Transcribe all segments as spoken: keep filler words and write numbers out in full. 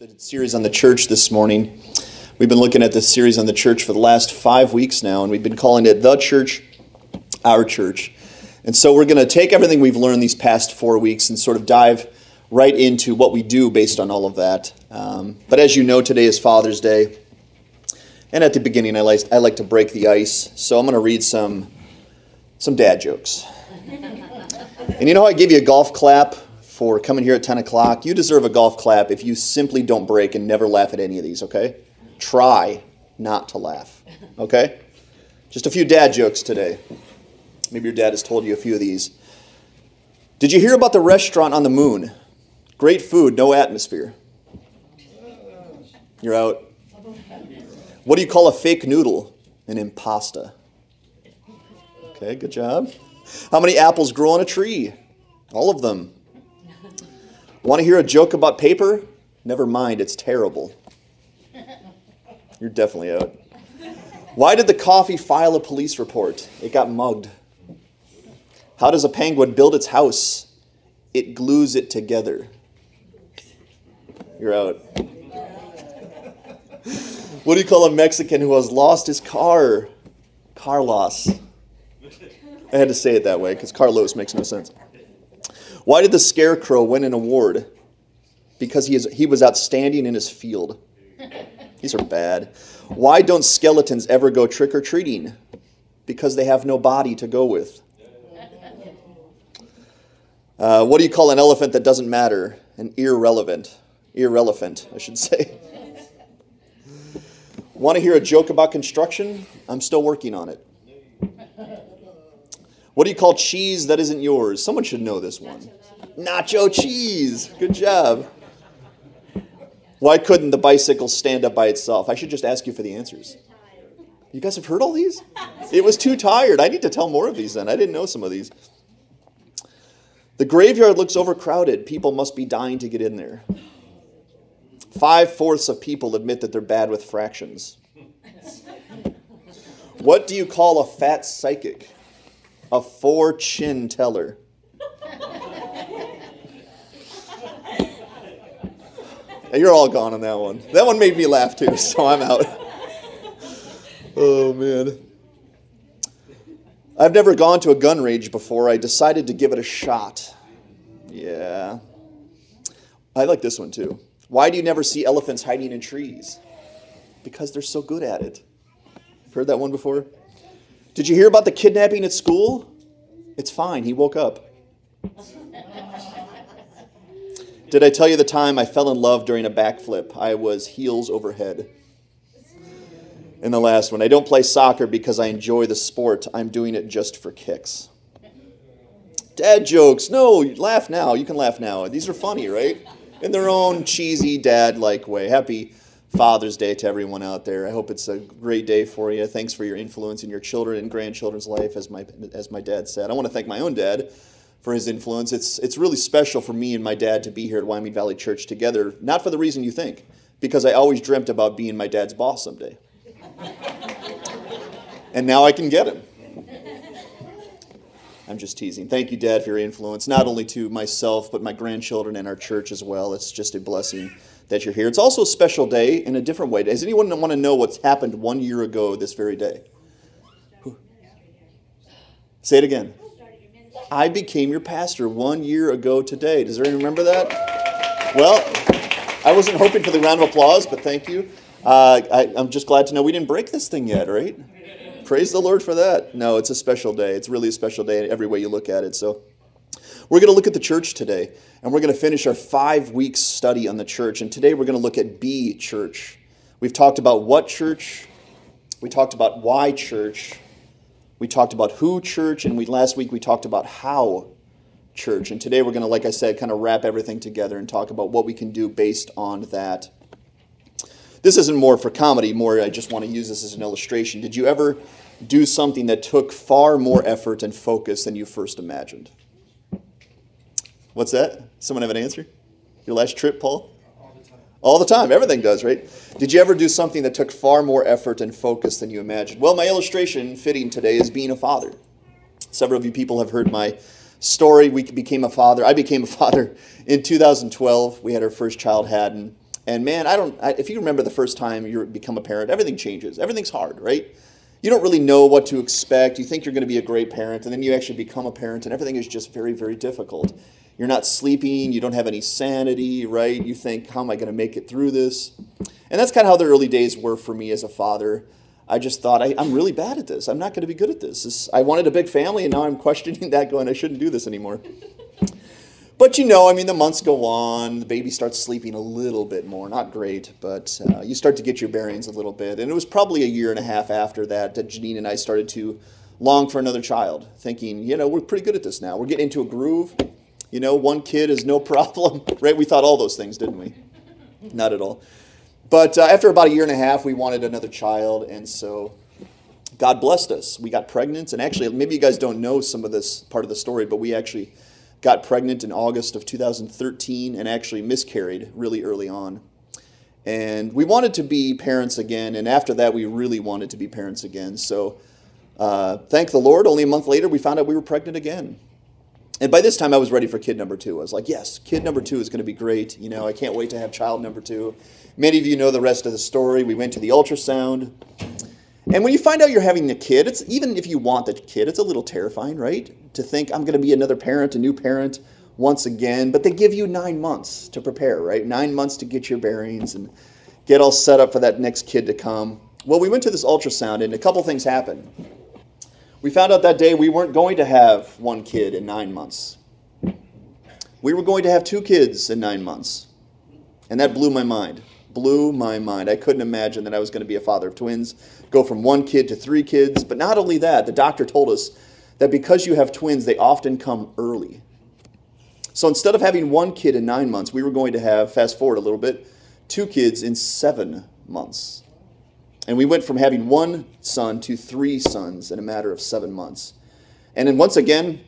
The series on the church this morning. We've been looking at this series on the church for the last five weeks now, and we've been calling it The Church, Our Church. And so we're going to take everything we've learned these past four weeks and sort of dive right into what we do based on all of that. Um, but as you know, today is Father's Day. And at the beginning, I like, I like to break the ice. So I'm going to read some, some dad jokes. And you know how I gave you a golf clap for coming here at ten o'clock, you deserve a golf clap if you simply don't break and never laugh at any of these, okay? Try not to laugh, okay? Just a few dad jokes today. Maybe your dad has told you a few of these. Did you hear about the restaurant on the moon? Great food, no atmosphere. You're out. What do you call a fake noodle? An impasta. Okay, good job. How many apples grow on a tree? All of them. Want to hear a joke about paper? Never mind, it's terrible. You're definitely out. Why did the coffee file a police report? It got mugged. How does a penguin build its house? It glues it together. You're out. What do you call a Mexican who has lost his car? Carlos. I had to say it that way because Carlos makes no sense. Why did the scarecrow win an award? Because he is he was outstanding in his field. These are bad. Why don't skeletons ever go trick-or-treating? Because they have no body to go with. Uh, what do you call an elephant that doesn't matter? An irrelevant. Irrelevant, I should say. Want to hear a joke about construction? I'm still working on it. What do you call cheese that isn't yours? Someone should know this one. Nacho cheese. Good job. Why couldn't the bicycle stand up by itself? I should just ask you for the answers. You guys have heard all these? It was too tired. I need to tell more of these then. I didn't know some of these. The graveyard looks overcrowded. People must be dying to get in there. Five-fourths of people admit that they're bad with fractions. What do you call a fat psychic? A four-chin teller. You're all gone on that one. That one made me laugh too, so I'm out. Oh, man. I've never gone to a gun range before. I decided to give it a shot. Yeah. I like this one too. Why do you never see elephants hiding in trees? Because they're so good at it. Heard that one before? Did you hear about the kidnapping at school? It's fine. He woke up. Did I tell you the time I fell in love during a backflip? I was heels over head. And the last one. I don't play soccer because I enjoy the sport. I'm doing it just for kicks. Dad jokes. No, laugh now. You can laugh now. These are funny, right? In their own cheesy dad-like way. Happy Father's Day to everyone out there. I hope it's a great day for you. Thanks for your influence in your children and grandchildren's life, as my as my dad said. I want to thank my own dad for his influence. It's it's really special for me and my dad to be here at Wyoming Valley Church together, not for the reason you think, because I always dreamt about being my dad's boss someday. And now I can get him. I'm just teasing. Thank you, Dad, for your influence, not only to myself, but my grandchildren and our church as well. It's just a blessing that you're here. It's also a special day in a different way. Does anyone want to know what's happened one year ago this very day? Who? Say it again. I became your pastor one year ago today. Does anyone remember that? Well, I wasn't hoping for the round of applause, but thank you. Uh, I, I'm just glad to know we didn't break this thing yet, right? Praise the Lord for that. No, it's a special day. It's really a special day in every way you look at it. So we're going to look at the church today, and we're going to finish our five-week study on the church. And today we're going to look at B church. We've talked about what church, we talked about why church, we talked about who church, and we last week we talked about how church. And today we're going to, like I said, kind of wrap everything together and talk about what we can do based on that. This isn't more for comedy, more I just want to use this as an illustration. Did you ever do something that took far more effort and focus than you first imagined? What's that? Someone have an answer? Your last trip, Paul? All the time. All the time. Everything does, right? Did you ever do something that took far more effort and focus than you imagined? Well, my illustration fitting today is being a father. Several of you people have heard my story. We became a father. I became a father in two thousand twelve. We had our first child, Haddon. And man, I don't, I, if you remember the first time you become a parent, everything changes. Everything's hard, right? You don't really know what to expect. You think you're going to be a great parent, and then you actually become a parent, and everything is just very, very difficult. You're not sleeping. You don't have any sanity, right? You think, how am I going to make it through this? And that's kind of how the early days were for me as a father. I just thought, I, I'm really bad at this. I'm not going to be good at this. this. I wanted a big family, and now I'm questioning that, going, I shouldn't do this anymore. But, you know, I mean, the months go on. The baby starts sleeping a little bit more. Not great, but uh, you start to get your bearings a little bit. And it was probably a year and a half after that that Janine and I started to long for another child, thinking, you know, we're pretty good at this now. We're getting into a groove. You know, one kid is no problem, right? We thought all those things, didn't we? Not at all. But uh, after about a year and a half, we wanted another child, and so God blessed us. We got pregnant, and actually, maybe you guys don't know some of this part of the story, but we actually got pregnant in August of two thousand thirteen and actually miscarried really early on. And we wanted to be parents again, and after that, we really wanted to be parents again. So uh, thank the Lord, only a month later, we found out we were pregnant again. And by this time, I was ready for kid number two. I was like, yes, kid number two is going to be great. You know, I can't wait to have child number two. Many of you know the rest of the story. We went to the ultrasound. And when you find out you're having a kid, it's even if you want the kid, it's a little terrifying, right? To think, I'm going to be another parent, a new parent once again. But they give you nine months to prepare, right? Nine months to get your bearings and get all set up for that next kid to come. Well, we went to this ultrasound, and a couple things happened. We found out that day we weren't going to have one kid in nine months. We were going to have two kids in nine months. And that blew my mind. Blew my mind. I couldn't imagine that I was going to be a father of twins, go from one kid to three kids. But not only that, the doctor told us that because you have twins, they often come early. So instead of having one kid in nine months, we were going to have, fast forward a little bit, two kids in seven months. And we went from having one son to three sons in a matter of seven months. And then once again,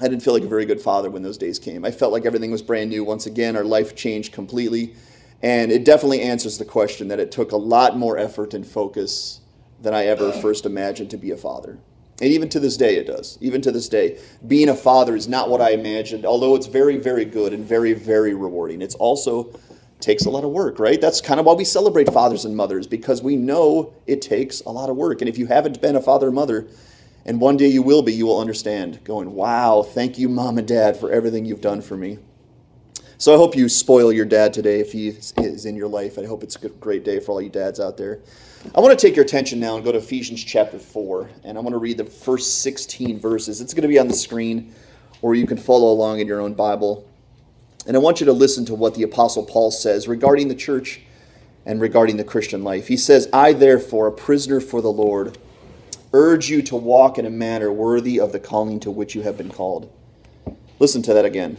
I didn't feel like a very good father when those days came. I felt like everything was brand new. Once again, our life changed completely. And it definitely answers the question that it took a lot more effort and focus than I ever first imagined to be a father. And even to this day, it does. Even to this day, being a father is not what I imagined, although it's very, very good and very, very rewarding. It's also takes a lot of work, right? That's kind of why we celebrate fathers and mothers, because we know it takes a lot of work. And if you haven't been a father or mother, and one day you will be, you will understand, going, wow, thank you, Mom and Dad, for everything you've done for me. So I hope you spoil your dad today if he is in your life. I hope it's a great day for all you dads out there. I want to take your attention now and go to Ephesians chapter four, and I want to read the first sixteen verses. It's going to be on the screen, or you can follow along in your own Bible. And I want you to listen to what the Apostle Paul says regarding the church and regarding the Christian life. He says, I therefore, a prisoner for the Lord, urge you to walk in a manner worthy of the calling to which you have been called. Listen to that again.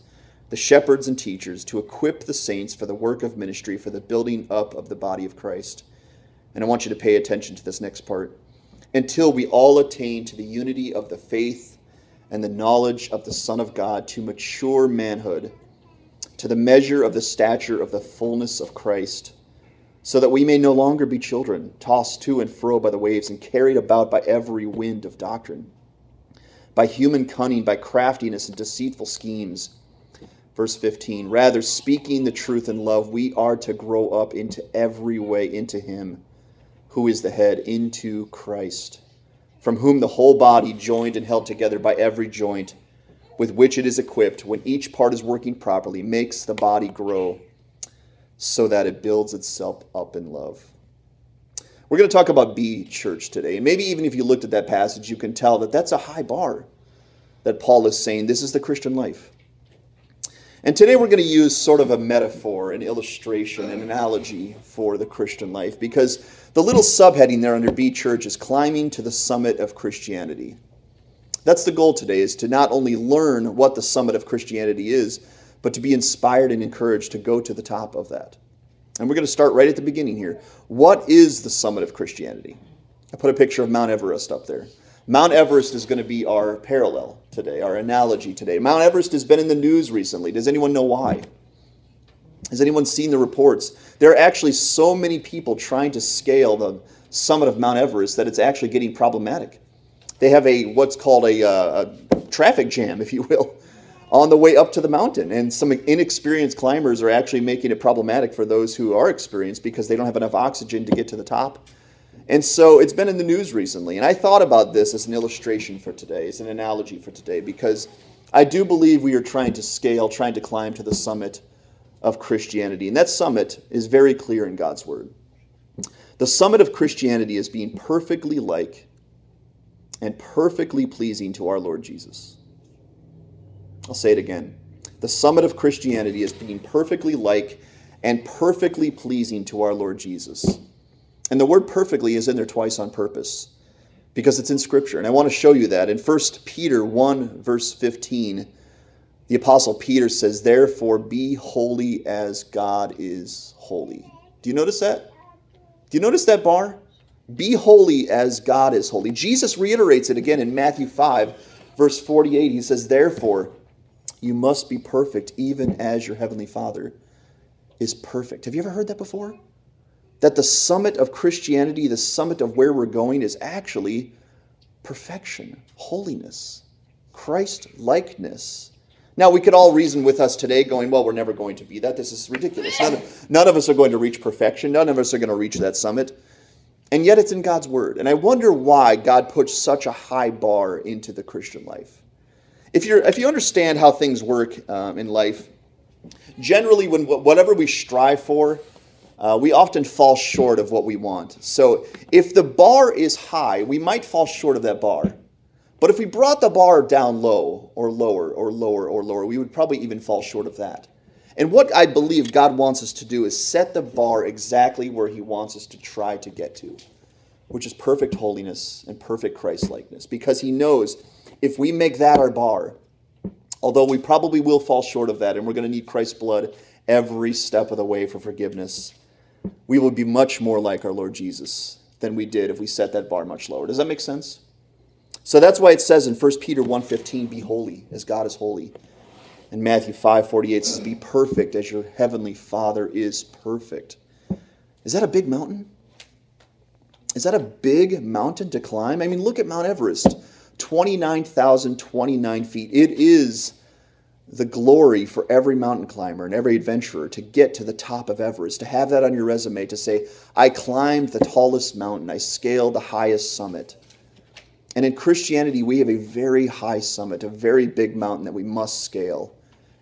the shepherds and teachers to equip the saints for the work of ministry, for the building up of the body of Christ. And I want you to pay attention to this next part. Until we all attain to the unity of the faith and the knowledge of the Son of God, to mature manhood, to the measure of the stature of the fullness of Christ, so that we may no longer be children, tossed to and fro by the waves and carried about by every wind of doctrine, by human cunning, by craftiness and deceitful schemes. Verse fifteen, rather speaking the truth in love, we are to grow up into every way into him who is the head, into Christ, from whom the whole body, joined and held together by every joint with which it is equipped, when each part is working properly, makes the body grow so that it builds itself up in love. We're going to talk about be church today. And maybe even if you looked at that passage, you can tell that that's a high bar that Paul is saying this is the Christian life. And today we're going to use sort of a metaphor, an illustration, an analogy for the Christian life, because the little subheading there under be church is climbing to the summit of Christianity. That's the goal today, is to not only learn what the summit of Christianity is, but to be inspired and encouraged to go to the top of that. And we're going to start right at the beginning here. What is the summit of Christianity? I put a picture of Mount Everest up there. Mount Everest is going to be our parallel today, our analogy today. Mount Everest has been in the news recently. Does anyone know why? Has anyone seen the reports? There are actually so many people trying to scale the summit of Mount Everest that it's actually getting problematic. They have a what's called a, uh, a traffic jam, if you will, on the way up to the mountain. And some inexperienced climbers are actually making it problematic for those who are experienced because they don't have enough oxygen to get to the top. And so it's been in the news recently. And I thought about this as an illustration for today, as an analogy for today, because I do believe we are trying to scale, trying to climb to the summit of Christianity. And that summit is very clear in God's word. The summit of Christianity is being perfectly like and perfectly pleasing to our Lord Jesus. I'll say it again. The summit of Christianity is being perfectly like and perfectly pleasing to our Lord Jesus. And the word perfectly is in there twice on purpose because it's in Scripture. And I want to show you that. In First Peter one, verse fifteen, the Apostle Peter says, "Therefore be holy as God is holy." Do you notice that? Do you notice that bar? Be holy as God is holy. Jesus reiterates it again in Matthew five, verse forty-eight. He says, "Therefore you must be perfect even as your heavenly Father is perfect." Have you ever heard that before? That the summit of Christianity, the summit of where we're going, is actually perfection, holiness, Christ-likeness. Now, we could all reason with us today going, well, we're never going to be that. This is ridiculous. None of, none of us are going to reach perfection. None of us are going to reach that summit. And yet it's in God's word. And I wonder why God puts such a high bar into the Christian life. If you're, if you understand how things work um, in life, generally, when whatever we strive for, uh, we often fall short of what we want. So if the bar is high, we might fall short of that bar. But if we brought the bar down low or lower or lower or lower, we would probably even fall short of that. And what I believe God wants us to do is set the bar exactly where he wants us to try to get to, which is perfect holiness and perfect Christ-likeness, because he knows if we make that our bar, although we probably will fall short of that, and we're going to need Christ's blood every step of the way for forgiveness, we will be much more like our Lord Jesus than we did if we set that bar much lower. Does that make sense? So that's why it says in First Peter one fifteen, "Be holy as God is holy." And Matthew five forty-eight says, "Be perfect as your heavenly Father is perfect." Is that a big mountain? Is that a big mountain to climb? I mean, look at Mount Everest, twenty-nine thousand twenty-nine feet. It is the glory for every mountain climber and every adventurer to get to the top of Everest, to have that on your resume, to say, "I climbed the tallest mountain, I scaled the highest summit." And in Christianity, we have a very high summit, a very big mountain that we must scale.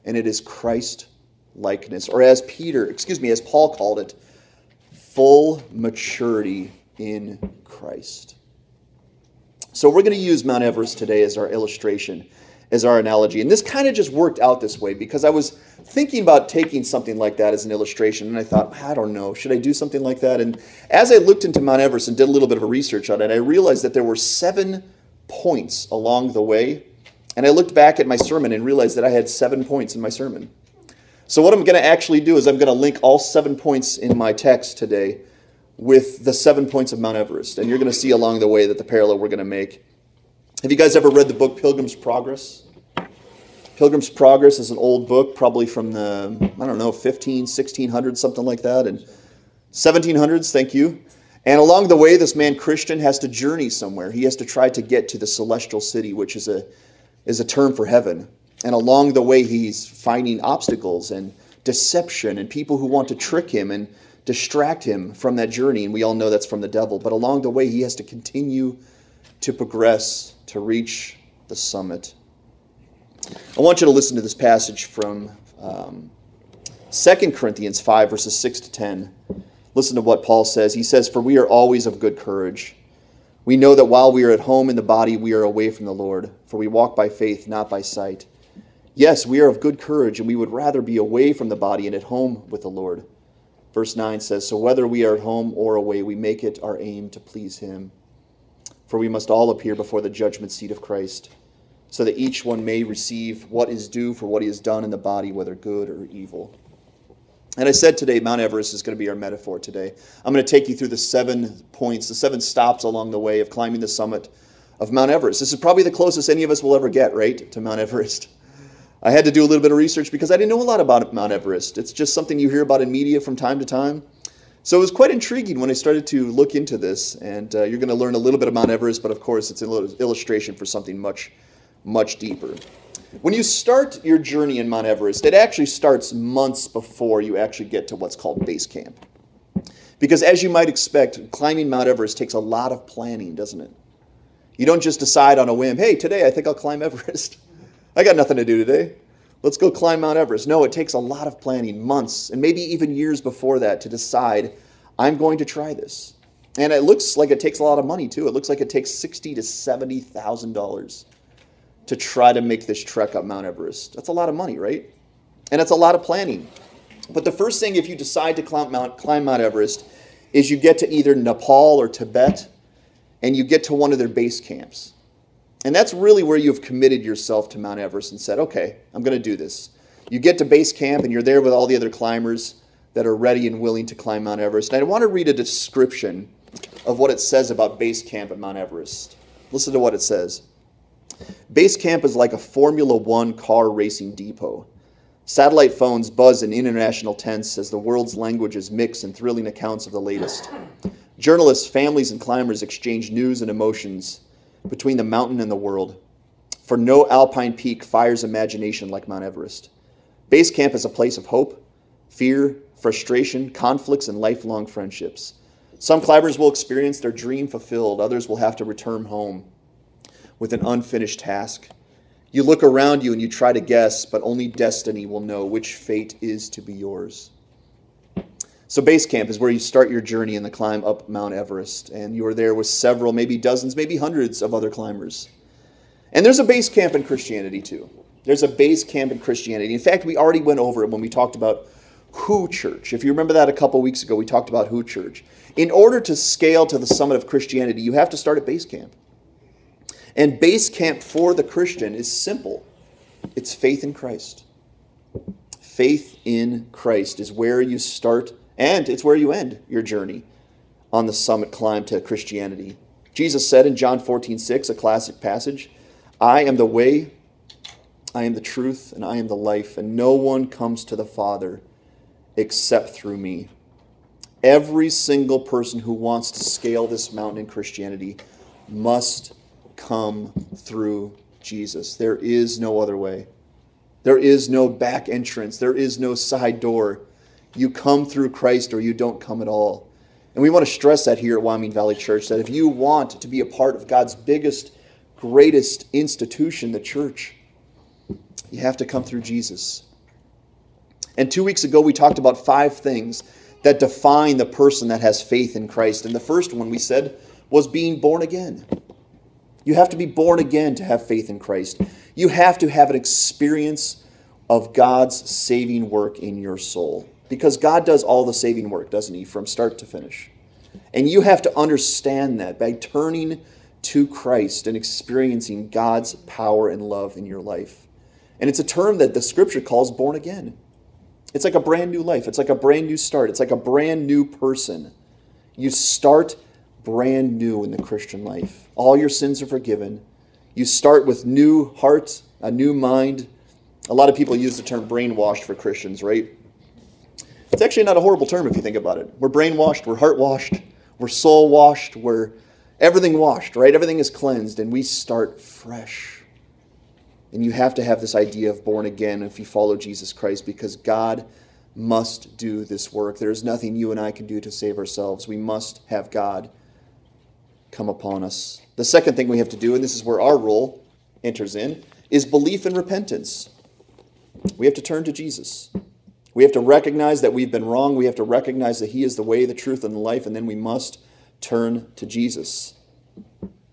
And it is Christ-likeness, or as Peter, excuse me, as Paul called it, full maturity in Christ. So we're going to use Mount Everest today as our illustration, as our analogy. And this kind of just worked out this way because I was thinking about taking something like that as an illustration. And I thought, I don't know, should I do something like that? And as I looked into Mount Everest and did a little bit of a research on it, I realized that there were seven points along the way. And I looked back at my sermon and realized that I had seven points in my sermon. So what I'm going to actually do is I'm going to link all seven points in my text today with the seven points of Mount Everest. And you're going to see along the way that the parallel we're going to make. Have you guys ever read the book Pilgrim's Progress? Pilgrim's Progress is an old book, probably from the, I don't know, fifteen, sixteen hundreds, something like that, and seventeen hundreds, thank you. And along the way, this man Christian has to journey somewhere. He has to try to get to the celestial city, which is a is a term for heaven. And along the way, he's finding obstacles and deception and people who want to trick him and distract him from that journey. And we all know that's from the devil. But along the way, he has to continue to progress, to reach the summit. I want you to listen to this passage from um, Second Corinthians five, verses six to ten. Listen to what Paul says. He says, "For we are always of good courage. We know that while we are at home in the body, we are away from the Lord, for we walk by faith, not by sight. Yes, we are of good courage, and we would rather be away from the body and at home with the Lord." Verse nine says, "So whether we are at home or away, we make it our aim to please him. For we must all appear before the judgment seat of Christ, so that each one may receive what is due for what he has done in the body, whether good or evil." And I said today, Mount Everest is going to be our metaphor today. I'm going to take you through the seven points, the seven stops along the way of climbing the summit of Mount Everest. This is probably the closest any of us will ever get, right, to Mount Everest. I had to do a little bit of research because I didn't know a lot about Mount Everest. It's just something you hear about in media from time to time. So it was quite intriguing when I started to look into this. And uh, you're going to learn a little bit about Mount Everest, but of course it's an illustration for something much, much deeper. When you start your journey in Mount Everest, it actually starts months before you actually get to what's called base camp. Because as you might expect, climbing Mount Everest takes a lot of planning, doesn't it? You don't just decide on a whim, hey, today I think I'll climb Everest. I got nothing to do today. Let's go climb Mount Everest. No, it takes a lot of planning, months, and maybe even years before that to decide, I'm going to try this. And it looks like it takes a lot of money, too. It looks like it takes sixty thousand dollars to seventy thousand dollars to try to make this trek up Mount Everest. That's a lot of money, right? And it's a lot of planning. But the first thing if you decide to climb Mount, climb Mount Everest is you get to either Nepal or Tibet, and you get to one of their base camps. And that's really where you've committed yourself to Mount Everest and said, okay, I'm going to do this. You get to base camp and you're there with all the other climbers that are ready and willing to climb Mount Everest. And I want to read a description of what it says about base camp at Mount Everest. Listen to what it says. Base camp is like a Formula One car racing depot. Satellite phones buzz in international tents as the world's languages mix in thrilling accounts of the latest. Journalists, families, and climbers exchange news and emotions between the mountain and the world. For no alpine peak fires imagination like Mount Everest. Base camp is a place of hope, fear, frustration, conflicts, and lifelong friendships. Some climbers will experience their dream fulfilled. Others will have to return home with an unfinished task. You look around you and you try to guess, but only destiny will know which fate is to be yours. So base camp is where you start your journey in the climb up Mount Everest, and you are there with several, maybe dozens, maybe hundreds of other climbers. And there's a base camp in Christianity too. There's a base camp in Christianity. In fact, we already went over it when we talked about Who Church. If you remember that a couple weeks ago, we talked about Who Church. In order to scale to the summit of Christianity, you have to start at base camp. And base camp for the Christian is simple. It's faith in Christ. Faith in Christ is where you start. And it's where you end your journey on the summit climb to Christianity. Jesus said in John fourteen six, a classic passage, "I am the way, I am the truth, and I am the life, and no one comes to the Father except through me." Every single person who wants to scale this mountain in Christianity must come through Jesus. There is no other way. There is no back entrance. There is no side door. You come through Christ or you don't come at all. And we want to stress that here at Wyoming Valley Church, that if you want to be a part of God's biggest, greatest institution, the church, you have to come through Jesus. And two weeks ago, we talked about five things that define the person that has faith in Christ. And the first one we said was being born again. You have to be born again to have faith in Christ. You have to have an experience of God's saving work in your soul. Because God does all the saving work, doesn't he, from start to finish. And you have to understand that by turning to Christ and experiencing God's power and love in your life. And it's a term that the scripture calls born again. It's like a brand new life. It's like a brand new start. It's like a brand new person. You start brand new in the Christian life. All your sins are forgiven. You start with new heart, a new mind. A lot of people use the term brainwashed for Christians, right? It's actually not a horrible term if you think about it. We're brainwashed, we're heart-washed, we're soul-washed, we're everything washed, right? Everything is cleansed, and we start fresh. And you have to have this idea of born again if you follow Jesus Christ, because God must do this work. There is nothing you and I can do to save ourselves. We must have God come upon us. The second thing we have to do, and this is where our role enters in, is belief and repentance. We have to turn to Jesus. We have to recognize that we've been wrong. We have to recognize that he is the way, the truth, and the life, and then we must turn to Jesus.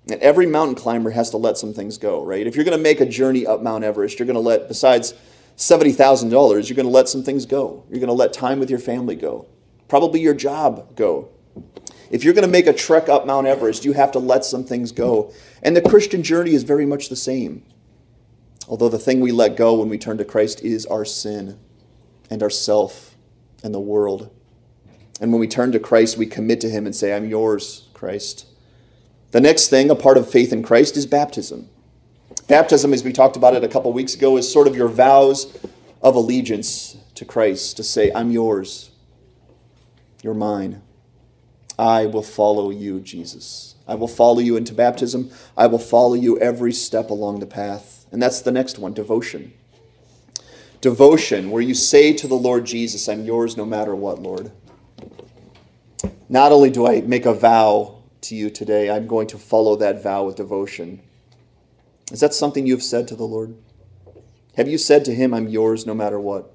And every mountain climber has to let some things go, right? If you're going to make a journey up Mount Everest, you're going to let, besides seventy thousand dollars, you're going to let some things go. You're going to let time with your family go. Probably your job go. If you're going to make a trek up Mount Everest, you have to let some things go. And the Christian journey is very much the same. Although the thing we let go when we turn to Christ is our sin and ourself and the world. And when we turn to Christ, we commit to him and say, I'm yours, Christ. The next thing, a part of faith in Christ, is baptism. Baptism, as we talked about it a couple weeks ago, is sort of your vows of allegiance to Christ, to say, I'm yours, you're mine. I will follow you, Jesus. I will follow you into baptism. I will follow you every step along the path. And that's the next one, devotion. Devotion, where you say to the Lord Jesus, I'm yours no matter what, Lord. Not only do I make a vow to you today, I'm going to follow that vow with devotion. Is that something you've said to the Lord? Have you said to him, I'm yours no matter what?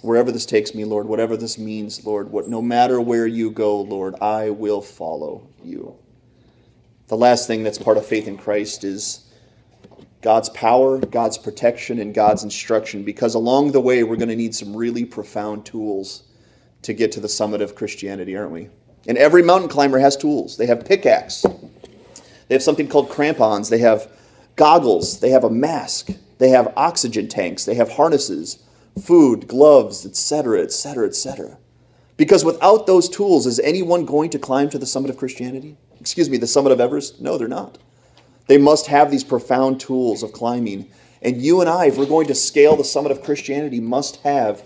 Wherever this takes me, Lord, whatever this means, Lord, what, no matter where you go, Lord, I will follow you. The last thing that's part of faith in Christ is God's power, God's protection, and God's instruction, because along the way, we're going to need some really profound tools to get to the summit of Christianity, aren't we? And every mountain climber has tools. They have pickaxe. They have something called crampons. They have goggles. They have a mask. They have oxygen tanks. They have harnesses. Food, gloves, et cetera, et cetera, et cetera. Because without those tools, is anyone going to climb to the summit of Christianity? Excuse me, the summit of Everest? No, they're not. They must have these profound tools of climbing. And you and I, if we're going to scale the summit of Christianity, must have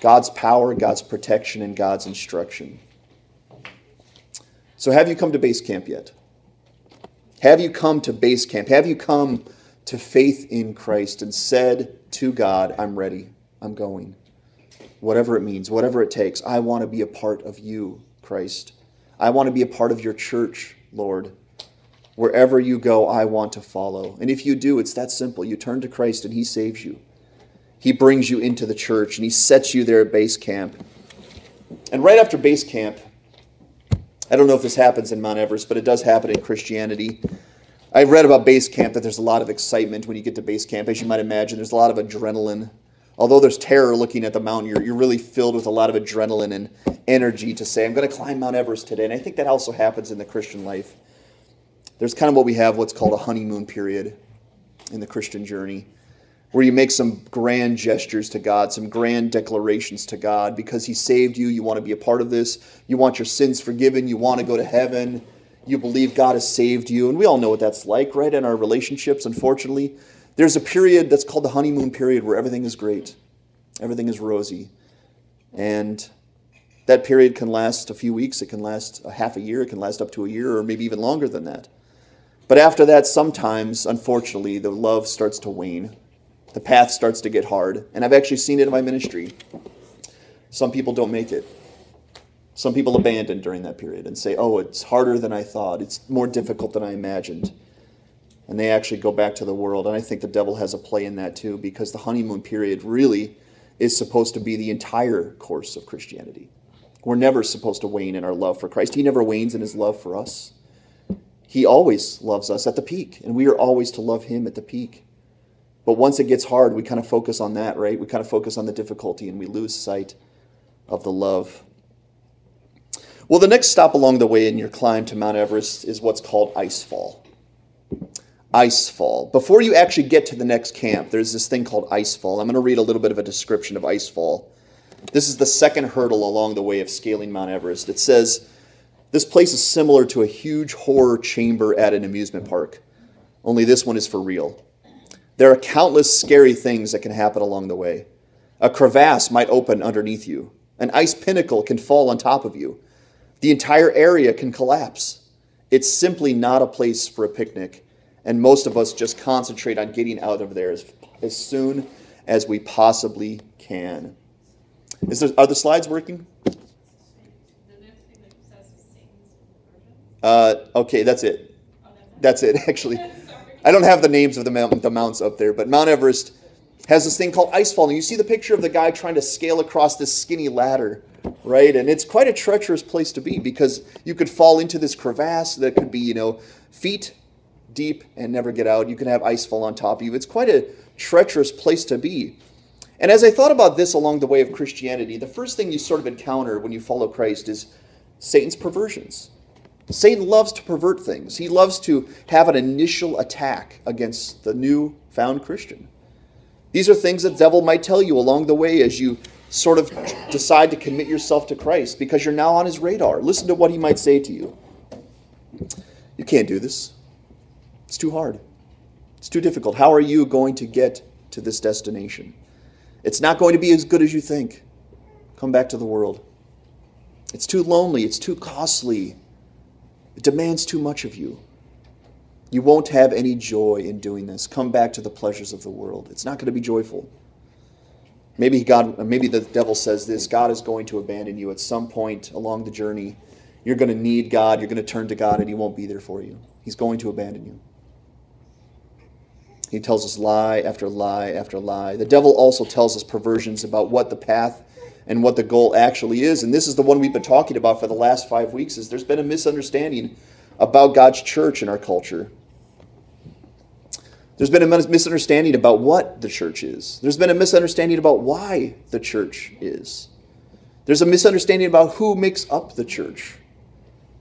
God's power, God's protection, and God's instruction. So have you come to base camp yet? Have you come to base camp? Have you come to faith in Christ and said to God, I'm ready? I'm going. Whatever it means, whatever it takes, I want to be a part of you, Christ. I want to be a part of your church, Lord. Wherever you go, I want to follow. And if you do, it's that simple. You turn to Christ and he saves you. He brings you into the church and he sets you there at base camp. And right after base camp, I don't know if this happens in Mount Everest, but it does happen in Christianity. I read about base camp that there's a lot of excitement when you get to base camp. As you might imagine, there's a lot of adrenaline. Although there's terror looking at the mountain, you're, you're really filled with a lot of adrenaline and energy to say, I'm going to climb Mount Everest today. And I think that also happens in the Christian life. There's kind of what we have what's called a honeymoon period in the Christian journey, where you make some grand gestures to God, some grand declarations to God, because he saved you, you want to be a part of this, you want your sins forgiven, you want to go to heaven, you believe God has saved you. And we all know what that's like, right? In our relationships, unfortunately. There's a period that's called the honeymoon period where everything is great. Everything is rosy. And that period can last a few weeks. It can last a half a year. It can last up to a year or maybe even longer than that. But after that, sometimes, unfortunately, the love starts to wane. The path starts to get hard. And I've actually seen it in my ministry. Some people don't make it. Some people abandon during that period and say, oh, it's harder than I thought. It's more difficult than I imagined. And they actually go back to the world. And I think the devil has a play in that too, because the honeymoon period really is supposed to be the entire course of Christianity. We're never supposed to wane in our love for Christ. He never wanes in his love for us. He always loves us at the peak, and we are always to love him at the peak. But once it gets hard, we kind of focus on that, right? We kind of focus on the difficulty, and we lose sight of the love. Well, the next stop along the way in your climb to Mount Everest is what's called Icefall. Icefall. Before you actually get to the next camp, there's this thing called Icefall. I'm going to read a little bit of a description of Icefall. This is the second hurdle along the way of scaling Mount Everest. It says, this place is similar to a huge horror chamber at an amusement park, only this one is for real. There are countless scary things that can happen along the way. A crevasse might open underneath you. An ice pinnacle can fall on top of you. The entire area can collapse. It's simply not a place for a picnic. And most of us just concentrate on getting out of there as, as soon as we possibly can. Is there, are the slides working? Uh, okay, that's it. That's it, actually. I don't have the names of the, mount, the mounts up there, but Mount Everest has this thing called Icefall. And you see the picture of the guy trying to scale across this skinny ladder, right? And it's quite a treacherous place to be because you could fall into this crevasse that could be, you know, feet deep and never get out. You can have ice fall on top of you. It's quite a treacherous place to be. And as I thought about this along the way of Christianity, the first thing you sort of encounter when you follow Christ is Satan's perversions. Satan loves to pervert things. He loves to have an initial attack against the new found Christian. These are things that the devil might tell you along the way as you sort of decide to commit yourself to Christ because you're now on his radar. Listen to what he might say to you. You can't do this. It's too hard. It's too difficult. How are you going to get to this destination? It's not going to be as good as you think. Come back to the world. It's too lonely. It's too costly. It demands too much of you. You won't have any joy in doing this. Come back to the pleasures of the world. It's not going to be joyful. Maybe God, maybe the devil says this, God is going to abandon you at some point along the journey. You're going to need God. You're going to turn to God and he won't be there for you. He's going to abandon you. He tells us lie after lie after lie. The devil also tells us perversions about what the path and what the goal actually is. And this is the one we've been talking about for the last five weeks, is there's been a misunderstanding about God's church in our culture. There's been a misunderstanding about what the church is. There's been a misunderstanding about why the church is. There's a misunderstanding about who makes up the church.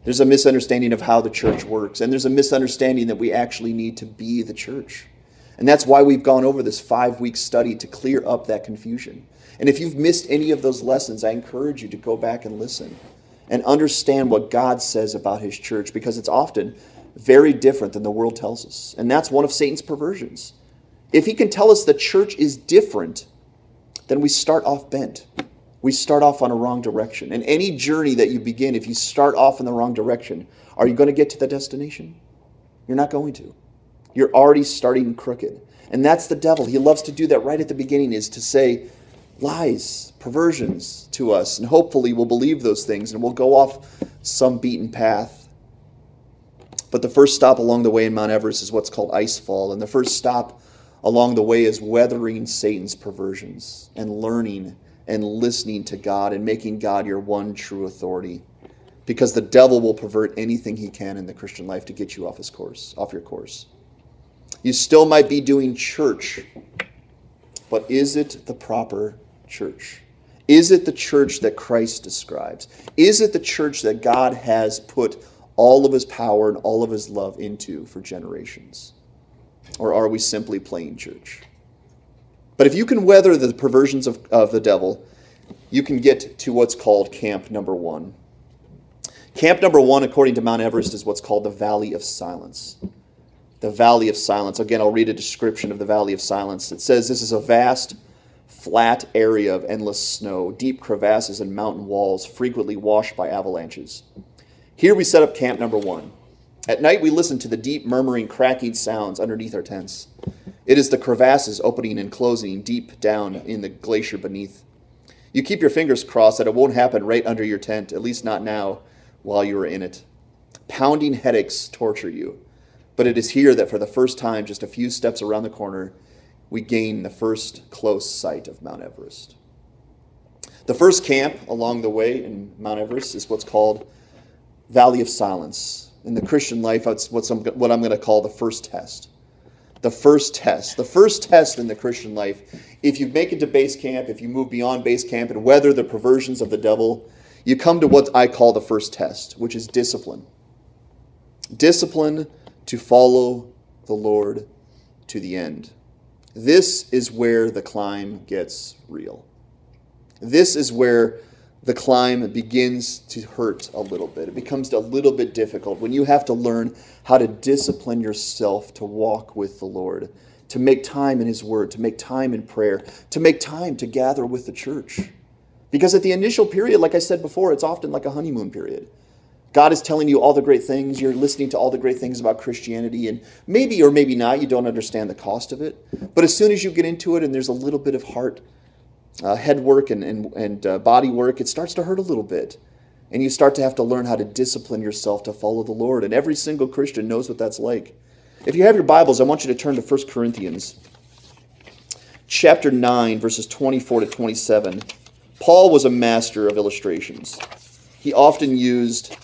There's a misunderstanding of how the church works. And there's a misunderstanding that we actually need to be the church. And that's why we've gone over this five-week study to clear up that confusion. And if you've missed any of those lessons, I encourage you to go back and listen and understand what God says about his church, because it's often very different than the world tells us. And that's one of Satan's perversions. If he can tell us the church is different, then we start off bent. We start off on a wrong direction. And any journey that you begin, if you start off in the wrong direction, are you going to get to the destination? You're not going to. You're already starting crooked. And that's the devil. He loves to do that right at the beginning, is to say lies, perversions to us. And hopefully we'll believe those things and we'll go off some beaten path. But the first stop along the way in Mount Everest is what's called Icefall. And the first stop along the way is weathering Satan's perversions and learning and listening to God and making God your one true authority. Because the devil will pervert anything he can in the Christian life to get you off his course, off your course. You still might be doing church, but is it the proper church? Is it the church that Christ describes? Is it the church that God has put all of his power and all of his love into for generations? Or are we simply playing church? But if you can weather the perversions of, of the devil, you can get to what's called camp number one. Camp number one, according to Mount Everest, is what's called the Valley of Silence. The Valley of Silence. Again, I'll read a description of the Valley of Silence. It says this is a vast, flat area of endless snow, deep crevasses and mountain walls frequently washed by avalanches. Here we set up camp number one. At night we listen to the deep murmuring, cracking sounds underneath our tents. It is the crevasses opening and closing deep down in the glacier beneath. You keep your fingers crossed that it won't happen right under your tent, at least not now, while you are in it. Pounding headaches torture you. But it is here that for the first time, just a few steps around the corner, we gain the first close sight of Mount Everest. The first camp along the way in Mount Everest is what's called Valley of Silence. In the Christian life, it's what I'm going to call the first test. The first test. The first test in the Christian life. If you make it to base camp, if you move beyond base camp and weather the perversions of the devil, you come to what I call the first test, which is discipline. Discipline to follow the Lord to the end. This is where the climb gets real. This is where the climb begins to hurt a little bit. It becomes a little bit difficult when you have to learn how to discipline yourself to walk with the Lord, to make time in his word, to make time in prayer, to make time to gather with the church. Because at the initial period, like I said before, it's often like a honeymoon period. God is telling you all the great things. You're listening to all the great things about Christianity. And maybe or maybe not, you don't understand the cost of it. But as soon as you get into it and there's a little bit of heart, uh, head work and, and, and uh, body work, it starts to hurt a little bit. And you start to have to learn how to discipline yourself to follow the Lord. And every single Christian knows what that's like. If you have your Bibles, I want you to turn to First Corinthians chapter nine, verses twenty-four to twenty-seven, Paul was a master of illustrations. He often used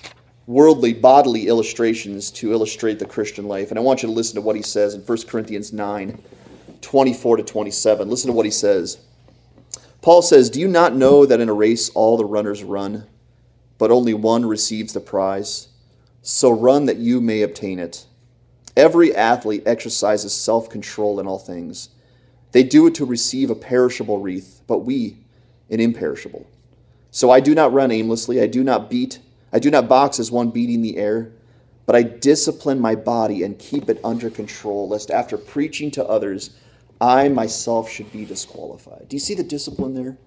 worldly, bodily illustrations to illustrate the Christian life. And I want you to listen to what he says in First Corinthians nine, twenty-four to twenty-seven. Listen to what he says. Paul says, "Do you not know that in a race all the runners run, but only one receives the prize? So run that you may obtain it. Every athlete exercises self-control in all things. They do it to receive a perishable wreath, but we an imperishable. So I do not run aimlessly, I do not beat, I do not box as one beating the air, but I discipline my body and keep it under control, lest after preaching to others, I myself should be disqualified." Do you see the discipline there?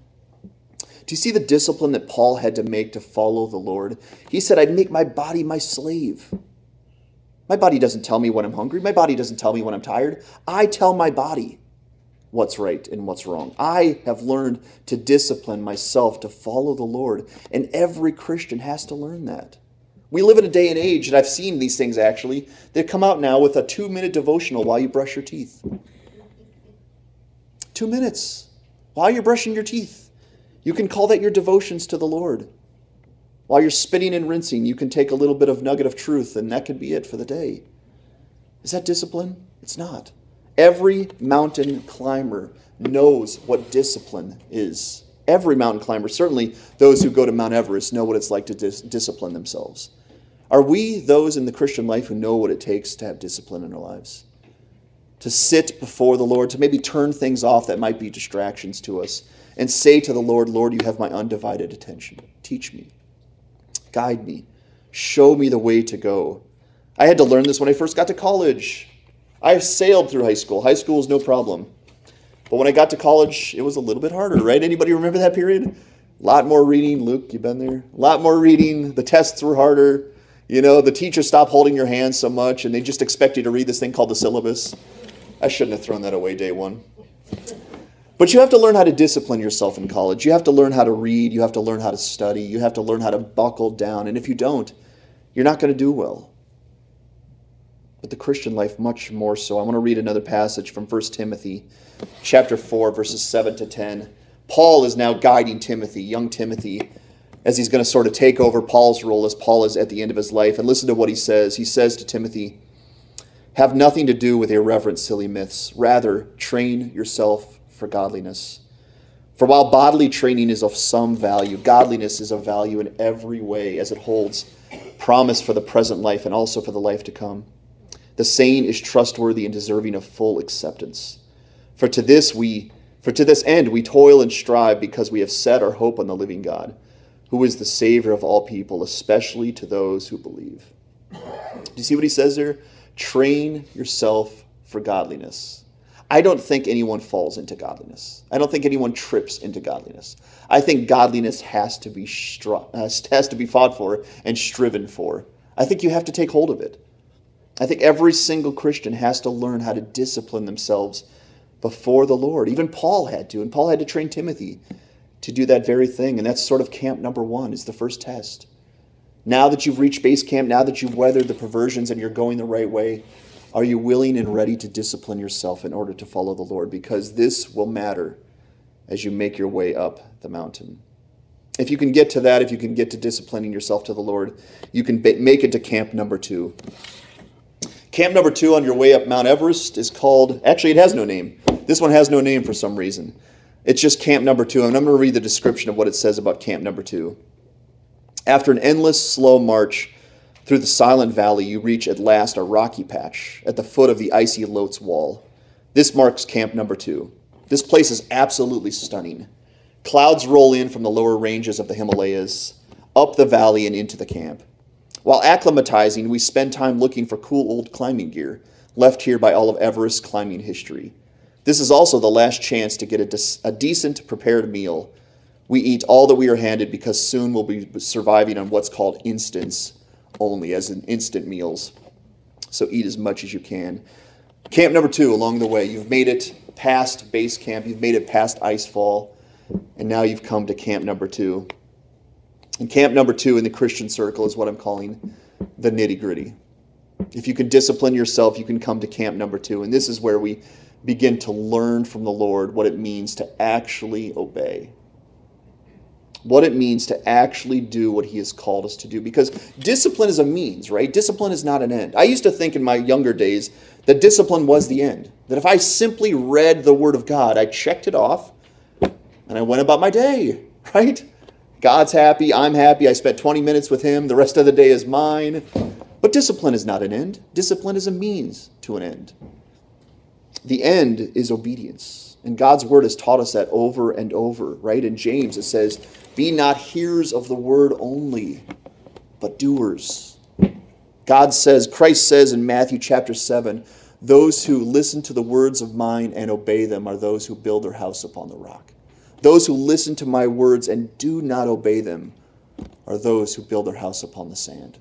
Do you see the discipline that Paul had to make to follow the Lord? He said, I'd make my body my slave. My body doesn't tell me when I'm hungry. My body doesn't tell me when I'm tired. I tell my body what's right and what's wrong. I have learned to discipline myself to follow the Lord, and every Christian has to learn that. We live in a day and age, and I've seen these things actually, they come out now with a two-minute devotional while you brush your teeth. Two minutes while you're brushing your teeth. You can call that your devotions to the Lord. While you're spitting and rinsing, you can take a little bit of nugget of truth, and that could be it for the day. Is that discipline? It's not. Every mountain climber knows what discipline is. Every mountain climber, certainly those who go to Mount Everest, know what it's like to dis- discipline themselves. Are we those in the Christian life who know what it takes to have discipline in our lives? To sit before the Lord, to maybe turn things off that might be distractions to us, and say to the Lord, Lord, you have my undivided attention. Teach me. Guide me. Show me the way to go. I had to learn this when I first got to college. I sailed through high school. High school was no problem. But when I got to college, it was a little bit harder, right? Anybody remember that period? A lot more reading. Luke, you've been there. A lot more reading. The tests were harder. You know, the teachers stopped holding your hand so much, and they just expect you to read this thing called the syllabus. I shouldn't have thrown that away day one. But you have to learn how to discipline yourself in college. You have to learn how to read. You have to learn how to study. You have to learn how to buckle down. And if you don't, you're not going to do well. But the Christian life much more so. I want to read another passage from First Timothy chapter four, verses seven to ten. Paul is now guiding Timothy, young Timothy, as he's going to sort of take over Paul's role as Paul is at the end of his life. And listen to what he says. He says to Timothy, "Have nothing to do with irreverent, silly myths. Rather, train yourself for godliness. For while bodily training is of some value, godliness is of value in every way, as it holds promise for the present life and also for the life to come. The saying is trustworthy and deserving of full acceptance. For to this we, for to this end we toil and strive, because we have set our hope on the living God, who is the Savior of all people, especially to those who believe." Do you see what he says there? Train yourself for godliness. I don't think anyone falls into godliness. I don't think anyone trips into godliness. I think godliness has to be stru- has to be fought for and striven for. I think you have to take hold of it. I think every single Christian has to learn how to discipline themselves before the Lord. Even Paul had to, and Paul had to train Timothy to do that very thing, and that's sort of camp number one, is the first test. Now that you've reached base camp, now that you've weathered the perversions and you're going the right way, are you willing and ready to discipline yourself in order to follow the Lord? Because this will matter as you make your way up the mountain. If you can get to that, if you can get to disciplining yourself to the Lord, you can make it to camp number two. Camp number two on your way up Mount Everest is called, actually it has no name. This one has no name for some reason. It's just camp number two, and I'm going to read the description of what it says about camp number two. After an endless, slow march through the silent valley, you reach at last a rocky patch at the foot of the icy Lhotse Wall. This marks camp number two. This place is absolutely stunning. Clouds roll in from the lower ranges of the Himalayas, up the valley and into the camp. While acclimatizing, we spend time looking for cool old climbing gear left here by all of Everest's climbing history. This is also the last chance to get a, dis- a decent prepared meal. We eat all that we are handed, because soon we'll be surviving on what's called instants only, as in instant meals. So eat as much as you can. Camp number two along the way. You've made it past base camp. You've made it past Icefall. And now you've come to camp number two. And camp number two in the Christian circle is what I'm calling the nitty-gritty. If you can discipline yourself, you can come to camp number two. And this is where we begin to learn from the Lord what it means to actually obey. What it means to actually do what he has called us to do. Because discipline is a means, right? Discipline is not an end. I used to think in my younger days that discipline was the end. That if I simply read the Word of God, I checked it off and I went about my day, right? God's happy, I'm happy, I spent twenty minutes with him, the rest of the day is mine. But discipline is not an end. Discipline is a means to an end. The end is obedience. And God's word has taught us that over and over, right? In James it says, be not hearers of the word only, but doers. God says, Christ says in Matthew chapter seven, those who listen to the words of mine and obey them are those who build their house upon the rock. Those who listen to my words and do not obey them are those who build their house upon the sand.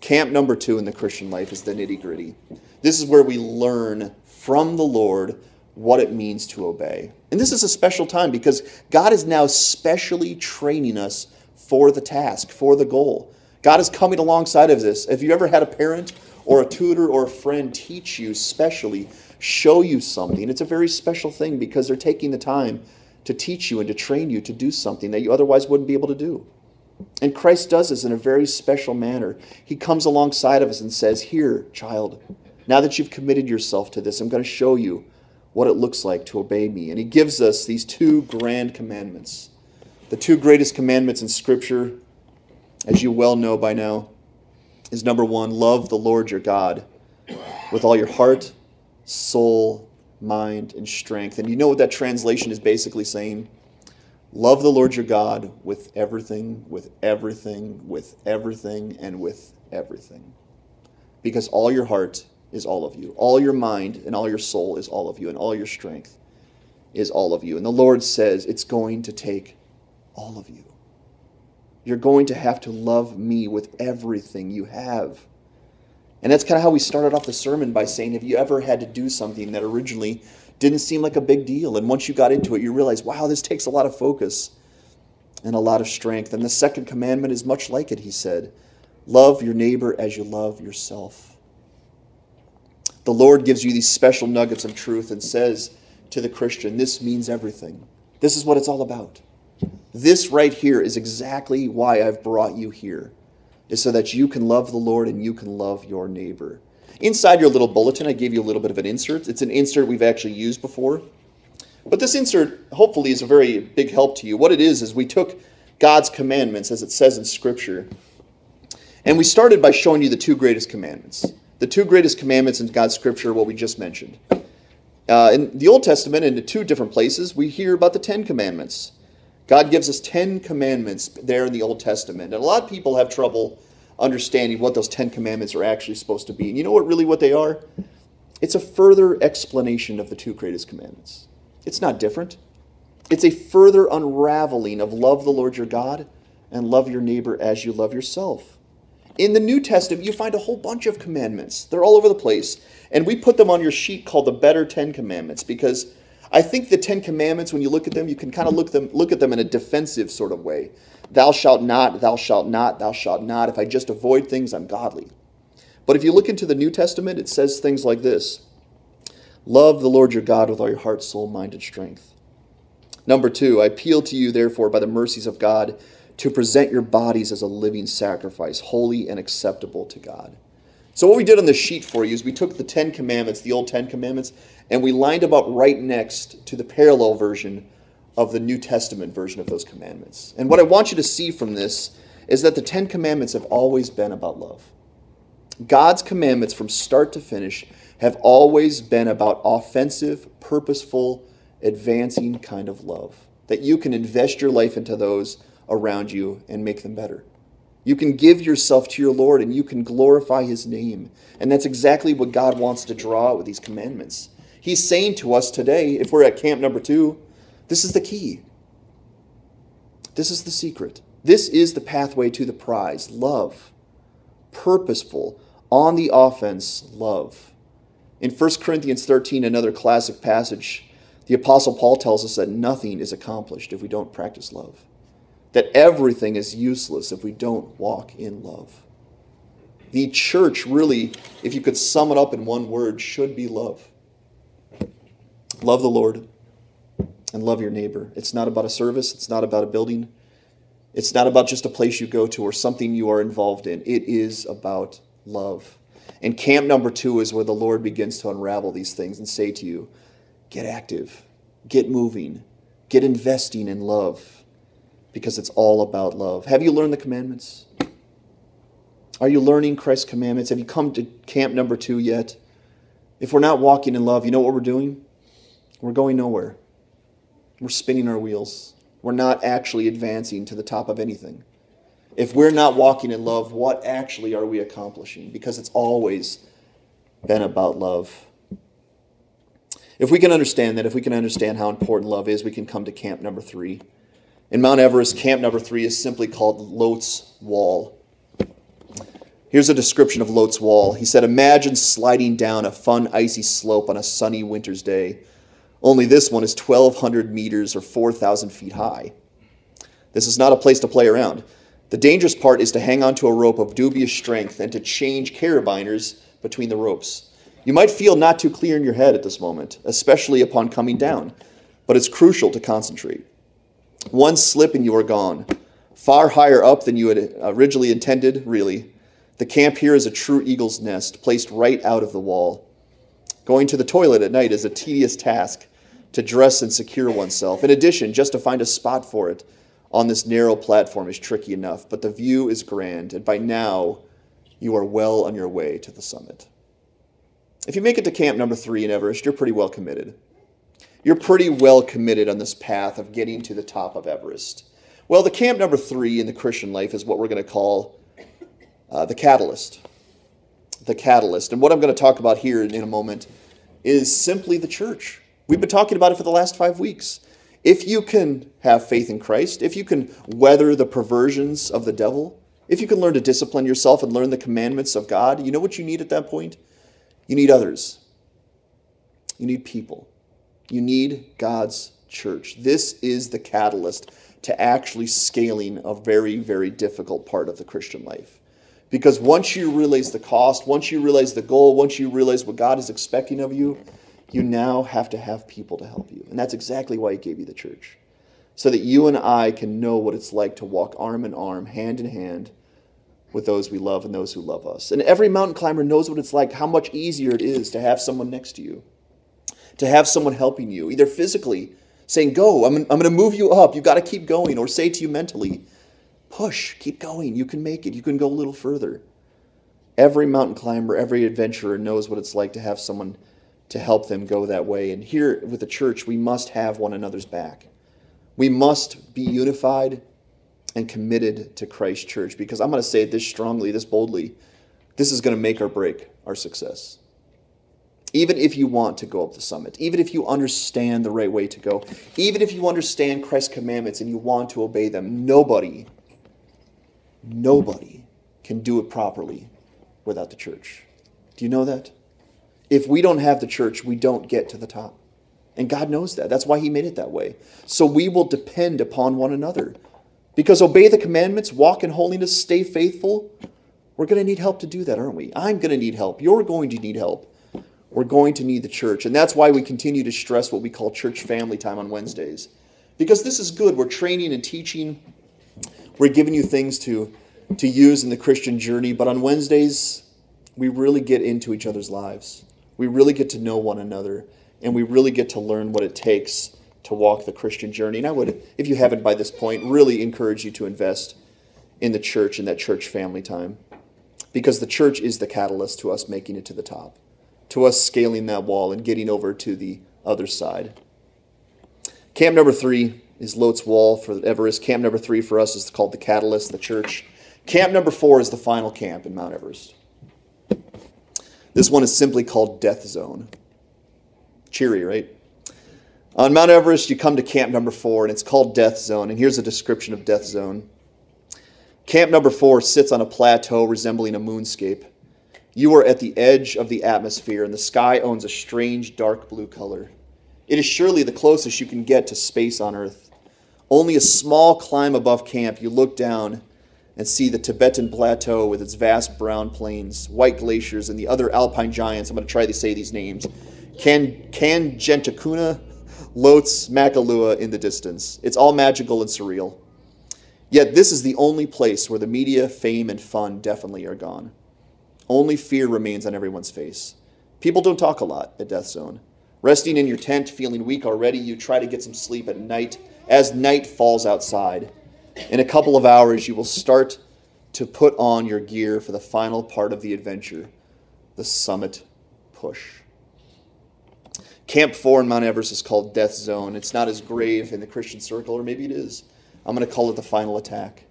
Camp number two in the Christian life is the nitty-gritty. This is where we learn from the Lord what it means to obey. And this is a special time because God is now specially training us for the task, for the goal. God is coming alongside of this. Have you ever had a parent or a tutor or a friend teach you specially, show you something? It's a very special thing because they're taking the time to teach you and to train you to do something that you otherwise wouldn't be able to do. And Christ does this in a very special manner. He comes alongside of us and says, here, child, now that you've committed yourself to this, I'm going to show you what it looks like to obey me. And he gives us these two grand commandments, the two greatest commandments in Scripture, as you well know by now, is number one, love the Lord your God with all your heart, soul, mind, and strength. And you know what that translation is basically saying? Love the Lord your God with everything, with everything, with everything, and with everything. Because all your heart is all of you. All your mind and all your soul is all of you. And all your strength is all of you. And the Lord says it's going to take all of you. You're going to have to love me with everything you have. And that's kind of how we started off the sermon by saying, have you ever had to do something that originally didn't seem like a big deal, and once you got into it, you realize, wow, this takes a lot of focus and a lot of strength. And the second commandment is much like it, he said. Love your neighbor as you love yourself. The Lord gives you these special nuggets of truth and says to the Christian, this means everything. This is what it's all about. This right here is exactly why I've brought you here, is so that you can love the Lord and you can love your neighbor. Inside your little bulletin, I gave you a little bit of an insert. It's an insert we've actually used before. But this insert, hopefully, is a very big help to you. What it is, is we took God's commandments, as it says in Scripture, and we started by showing you the two greatest commandments. The two greatest commandments in God's Scripture are what we just mentioned. Uh, in the Old Testament, in two different places, we hear about the Ten Commandments. God gives us Ten Commandments there in the Old Testament. And a lot of people have trouble understanding what those Ten Commandments are actually supposed to be. And you know what really what they are? It's a further explanation of the two greatest commandments. It's not different. It's a further unraveling of love the Lord your God and love your neighbor as you love yourself. In the New Testament, you find a whole bunch of commandments. They're all over the place. And we put them on your sheet called the Better Ten Commandments because I think the Ten Commandments, when you look at them, you can kind of look them look at them in a defensive sort of way. Thou shalt not, thou shalt not, thou shalt not. If I just avoid things, I'm godly. But if you look into the New Testament, it says things like this. Love the Lord your God with all your heart, soul, mind, and strength. Number two, I appeal to you, therefore, by the mercies of God, to present your bodies as a living sacrifice, holy and acceptable to God. So what we did on the sheet for you is we took the Ten Commandments, the old Ten Commandments, and we lined them up right next to the parallel version of the New Testament version of those commandments. And what I want you to see from this is that the Ten Commandments have always been about love. God's commandments from start to finish have always been about offensive, purposeful, advancing kind of love, that you can invest your life into those around you and make them better. You can give yourself to your Lord and you can glorify his name. And that's exactly what God wants to draw out with these commandments. He's saying to us today, if we're at camp number two, this is the key. This is the secret. This is the pathway to the prize. Love. Purposeful. On the offense, love. In First Corinthians thirteen, another classic passage, the Apostle Paul tells us that nothing is accomplished if we don't practice love. That everything is useless if we don't walk in love. the church really, if you could sum it up in one word, should be love. Love the Lord and love your neighbor. It's not about a service. It's not about a building. It's not about just a place you go to or something you are involved in. It is about love. And camp number two is where the Lord begins to unravel these things and say to you, get active, get moving, get investing in love, because it's all about love. Have you learned the commandments? Are you learning Christ's commandments? Have you come to camp number two yet? If we're not walking in love, you know what we're doing? We're going nowhere. We're spinning our wheels. We're not actually advancing to the top of anything. If we're not walking in love, what actually are we accomplishing? Because it's always been about love. If we can understand that, if we can understand how important love is, we can come to camp number three. In Mount Everest, camp number three is simply called Lhotse Wall. Here's a description of Lhotse Wall. He said, imagine sliding down a fun, icy slope on a sunny winter's day. Only this one is twelve hundred meters or four thousand feet high. This is not a place to play around. The dangerous part is to hang onto a rope of dubious strength and to change carabiners between the ropes. You might feel not too clear in your head at this moment, especially upon coming down, but it's crucial to concentrate. One slip and you are gone. Far higher up than you had originally intended, really. The camp here is a true eagle's nest, placed right out of the wall. Going to the toilet at night is a tedious task to dress and secure oneself. In addition, just to find a spot for it on this narrow platform is tricky enough, but the view is grand, and by now you are well on your way to the summit. If you make it to camp number three in Everest, you're pretty well committed. You're pretty well committed on this path of getting to the top of Everest. Well, the camp number three in the Christian life is what we're going to call uh, the catalyst. The catalyst. And what I'm going to talk about here in a moment is simply the church. We've been talking about it for the last five weeks. If you can have faith in Christ, if you can weather the perversions of the devil, if you can learn to discipline yourself and learn the commandments of God, you know what you need at that point? You need others. You need people. You need God's church. This is the catalyst to actually scaling a very, very difficult part of the Christian life. Because once you realize the cost, once you realize the goal, once you realize what God is expecting of you, you now have to have people to help you. And that's exactly why he gave you the church. So that you and I can know what it's like to walk arm in arm, hand in hand, with those we love and those who love us. And every mountain climber knows what it's like, how much easier it is to have someone next to you, to have someone helping you, either physically saying, go, I'm, I'm going to move you up, you got to keep going, or say to you mentally, push, keep going, you can make it, you can go a little further. Every mountain climber, every adventurer knows what it's like to have someone to help them go that way. And here with the church, we must have one another's back. We must be unified and committed to Christ's church, because I'm going to say this strongly, this boldly, this is going to make or break our success. Even if you want to go up the summit, even if you understand the right way to go, even if you understand Christ's commandments and you want to obey them, nobody, nobody can do it properly without the church. Do you know that? If we don't have the church, we don't get to the top. And God knows that. That's why he made it that way. So we will depend upon one another. Because obey the commandments, walk in holiness, stay faithful. We're going to need help to do that, aren't we? I'm going to need help. You're going to need help. We're going to need the church. And that's why we continue to stress what we call church family time on Wednesdays. Because this is good. We're training and teaching. We're giving you things to, to use in the Christian journey. But on Wednesdays, we really get into each other's lives. We really get to know one another, and we really get to learn what it takes to walk the Christian journey. And I would, if you haven't by this point, really encourage you to invest in the church and that church family time, because the church is the catalyst to us making it to the top, to us scaling that wall and getting over to the other side. Camp number three is Lhotse Wall for Everest. Camp number three for us is called the catalyst, the church. Camp number four is the final camp in Mount Everest. This one is simply called Death Zone. Cheery, right? On Mount Everest, you come to camp number four, and it's called Death Zone. And here's a description of Death Zone. Camp number four sits on a plateau resembling a moonscape. You are at the edge of the atmosphere, and the sky owns a strange dark blue color. It is surely the closest you can get to space on Earth. Only a small climb above camp, you look down and see the Tibetan plateau with its vast brown plains, white glaciers, and the other alpine giants. I'm going to try to say these names. Kangchenjunga, Lhotse, Makalu in the distance. It's all magical and surreal. Yet this is the only place where the media, fame, and fun definitely are gone. Only fear remains on everyone's face. People don't talk a lot at Death Zone. Resting in your tent, feeling weak already, you try to get some sleep at night as night falls outside. In a couple of hours, you will start to put on your gear for the final part of the adventure, the summit push. Camp four in Mount Everest is called Death Zone. It's not as grave in the Christian circle, or maybe it is. I'm going to call it the final attack.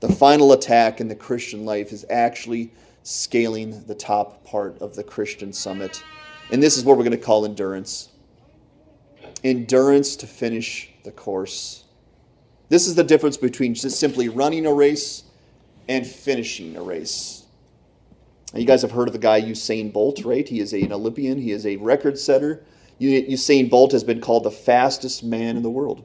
The final attack in the Christian life is actually scaling the top part of the Christian summit. And this is what we're going to call endurance. Endurance to finish the course. This is the difference between just simply running a race and finishing a race. Now, you guys have heard of the guy Usain Bolt, right? He is an Olympian. He is a record setter. Usain Bolt has been called the fastest man in the world.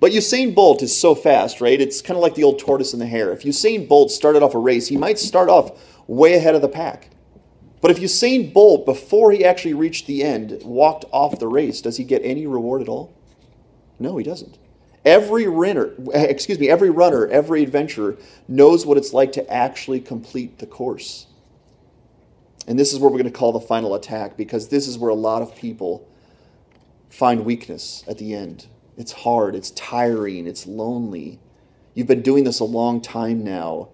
But Usain Bolt is so fast, right? It's kind of like the old tortoise and the hare. If Usain Bolt started off a race, he might start off way ahead of the pack. But if Usain Bolt, before he actually reached the end, walked off the race, does he get any reward at all? No, he doesn't. Every runner, excuse me, every runner, every adventurer knows what it's like to actually complete the course. And this is what we're going to call the final attack, because this is where a lot of people find weakness at the end. It's hard, it's tiring, it's lonely. You've been doing this a long time now,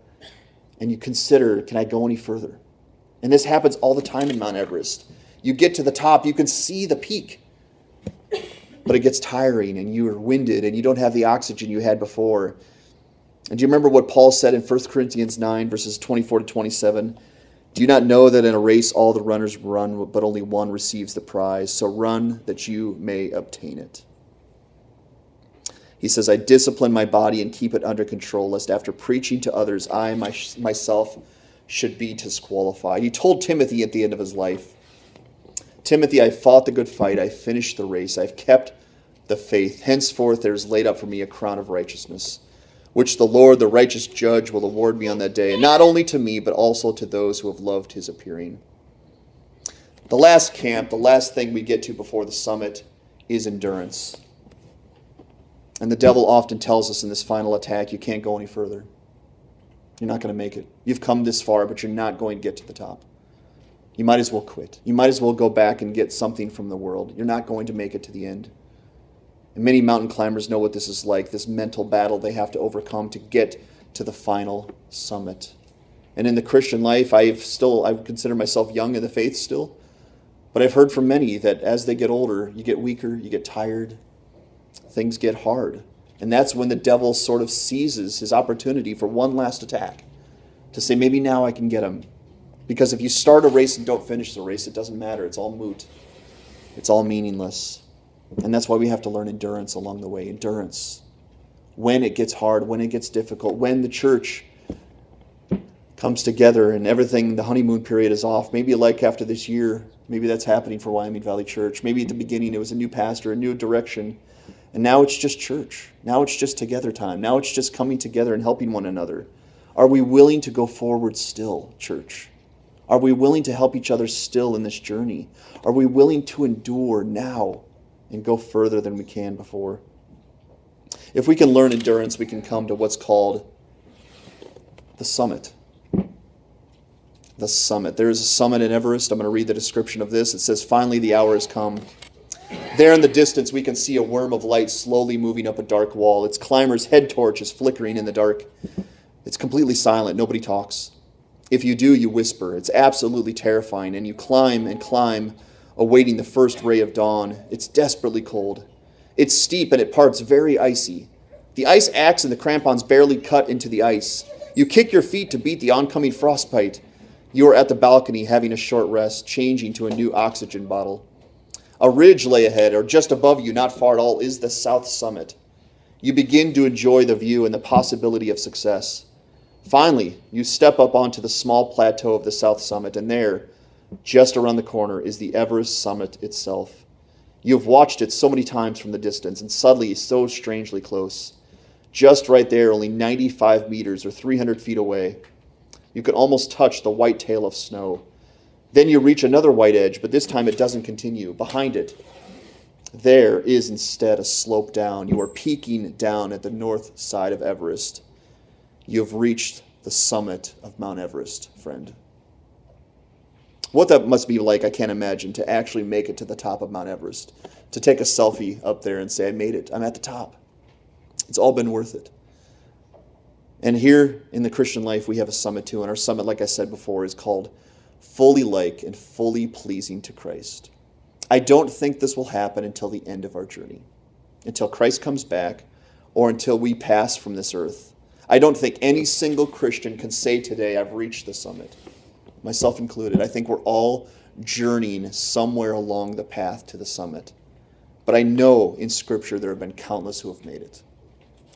and you consider, can I go any further? And this happens all the time in Mount Everest. You get to the top, you can see the peak, but it gets tiring, and you are winded, and you don't have the oxygen you had before. And do you remember what Paul said in First Corinthians nine, verses twenty-four to twenty-seven? Do you not know that in a race all the runners run, but only one receives the prize? So run that you may obtain it. He says, I discipline my body and keep it under control, lest after preaching to others, I my, myself should be disqualified. He told Timothy at the end of his life, Timothy, I fought the good fight. I finished the race. I've kept the faith. Henceforth, there is laid up for me a crown of righteousness, which the Lord, the righteous judge, will award me on that day, and not only to me, but also to those who have loved his appearing. The last camp, the last thing we get to before the summit is endurance. And the devil often tells us in this final attack, you can't go any further. You're not going to make it. You've come this far, but you're not going to get to the top. You might as well quit. You might as well go back and get something from the world. You're not going to make it to the end. And many mountain climbers know what this is like, this mental battle they have to overcome to get to the final summit. And in the Christian life, I've still, I consider myself young in the faith still, but I've heard from many that as they get older, you get weaker, you get tired, things get hard. And that's when the devil sort of seizes his opportunity for one last attack to say, maybe now I can get him. Because if you start a race and don't finish the race, it doesn't matter. It's all moot. It's all meaningless. And that's why we have to learn endurance along the way. Endurance. When it gets hard, when it gets difficult, when the church comes together and everything, the honeymoon period is off. Maybe like after this year, maybe that's happening for Wyoming Valley Church. Maybe at the beginning it was a new pastor, a new direction. And now it's just church. Now it's just together time. Now it's just coming together and helping one another. Are we willing to go forward still, church? Are we willing to help each other still in this journey? Are we willing to endure now and go further than we can before? If we can learn endurance, we can come to what's called the summit. The summit. There is a summit in Everest. I'm going to read the description of this. It says, finally, the hour has come. There in the distance, we can see a worm of light slowly moving up a dark wall. Its climber's head torch is flickering in the dark. It's completely silent. Nobody talks. If you do, you whisper. It's absolutely terrifying. And you climb and climb, awaiting the first ray of dawn. It's desperately cold. It's steep, and it parts very icy. The ice axe and the crampons barely cut into the ice. You kick your feet to beat the oncoming frostbite. You are at the balcony, having a short rest, changing to a new oxygen bottle. A ridge lay ahead, or just above you, not far at all, is the south summit. You begin to enjoy the view and the possibility of success. Finally, you step up onto the small plateau of the south summit, and there, just around the corner, is the Everest summit itself. You have watched it so many times from the distance, and suddenly so strangely close. just right there, only ninety-five meters or three hundred feet away. You could almost touch the white tail of snow. Then you reach another white edge, but this time it doesn't continue. Behind it, there is instead a slope down. You are peeking down at the north side of Everest. You have reached the summit of Mount Everest, friend. What that must be like, I can't imagine, to actually make it to the top of Mount Everest, to take a selfie up there and say, I made it, I'm at the top. It's all been worth it. And here in the Christian life, we have a summit too, and our summit, like I said before, is called fully like and fully pleasing to Christ. I don't think this will happen until the end of our journey, until Christ comes back, or until we pass from this earth. I don't think any single Christian can say today, I've reached the summit. Myself included. I think we're all journeying somewhere along the path to the summit. But I know in Scripture there have been countless who have made it.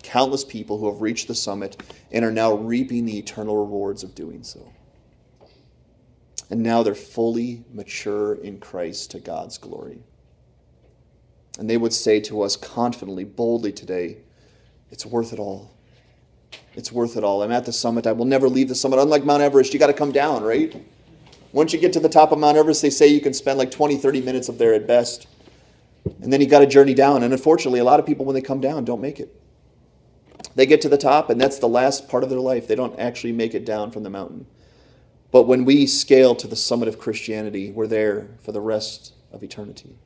Countless people who have reached the summit and are now reaping the eternal rewards of doing so. And now they're fully mature in Christ to God's glory. And they would say to us confidently, boldly today, it's worth it all. It's worth it all. I'm at the summit. I will never leave the summit. Unlike Mount Everest, you got to come down, right? Once you get to the top of Mount Everest, they say you can spend like twenty, thirty minutes up there at best. And then you got to journey down. And unfortunately, a lot of people, when they come down, don't make it. They get to the top, and that's the last part of their life. They don't actually make it down from the mountain. But when we scale to the summit of Christianity, we're there for the rest of eternity.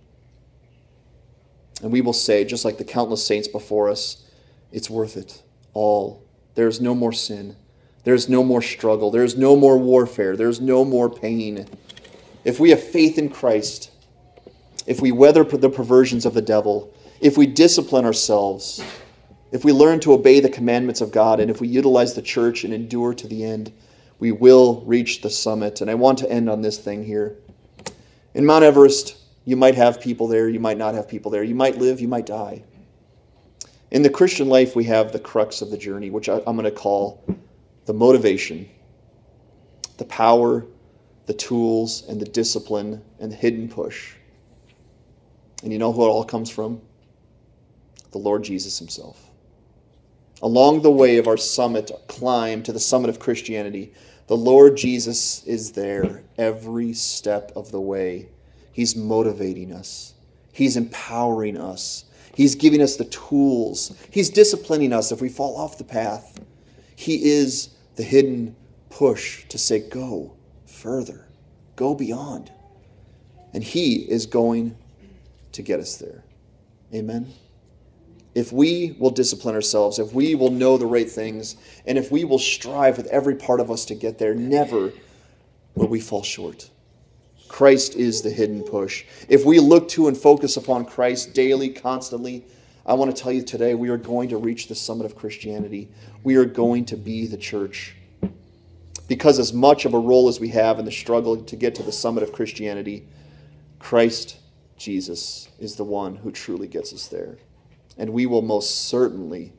And we will say, just like the countless saints before us, it's worth it all. There is no more sin. There is no more struggle. There is no more warfare. There is no more pain. If we have faith in Christ, if we weather the perversions of the devil, if we discipline ourselves, if we learn to obey the commandments of God, and if we utilize the church and endure to the end, we will reach the summit. And I want to end on this thing here. In Mount Everest, you might have people there. You might not have people there. You might live. You might die. In the Christian life, we have the crux of the journey, which I'm going to call the motivation, the power, the tools, and the discipline, and the hidden push. And you know who it all comes from? The Lord Jesus himself. Along the way of our summit, our climb to the summit of Christianity, the Lord Jesus is there every step of the way. He's motivating us. He's empowering us. He's giving us the tools. He's disciplining us if we fall off the path. He is the hidden push to say, go further, go beyond. And he is going to get us there. Amen. If we will discipline ourselves, if we will know the right things, and if we will strive with every part of us to get there, never will we fall short. Christ is the hidden push. If we look to and focus upon Christ daily, constantly, I want to tell you today, we are going to reach the summit of Christianity. We are going to be the church. Because as much of a role as we have in the struggle to get to the summit of Christianity, Christ Jesus is the one who truly gets us there. And we will most certainly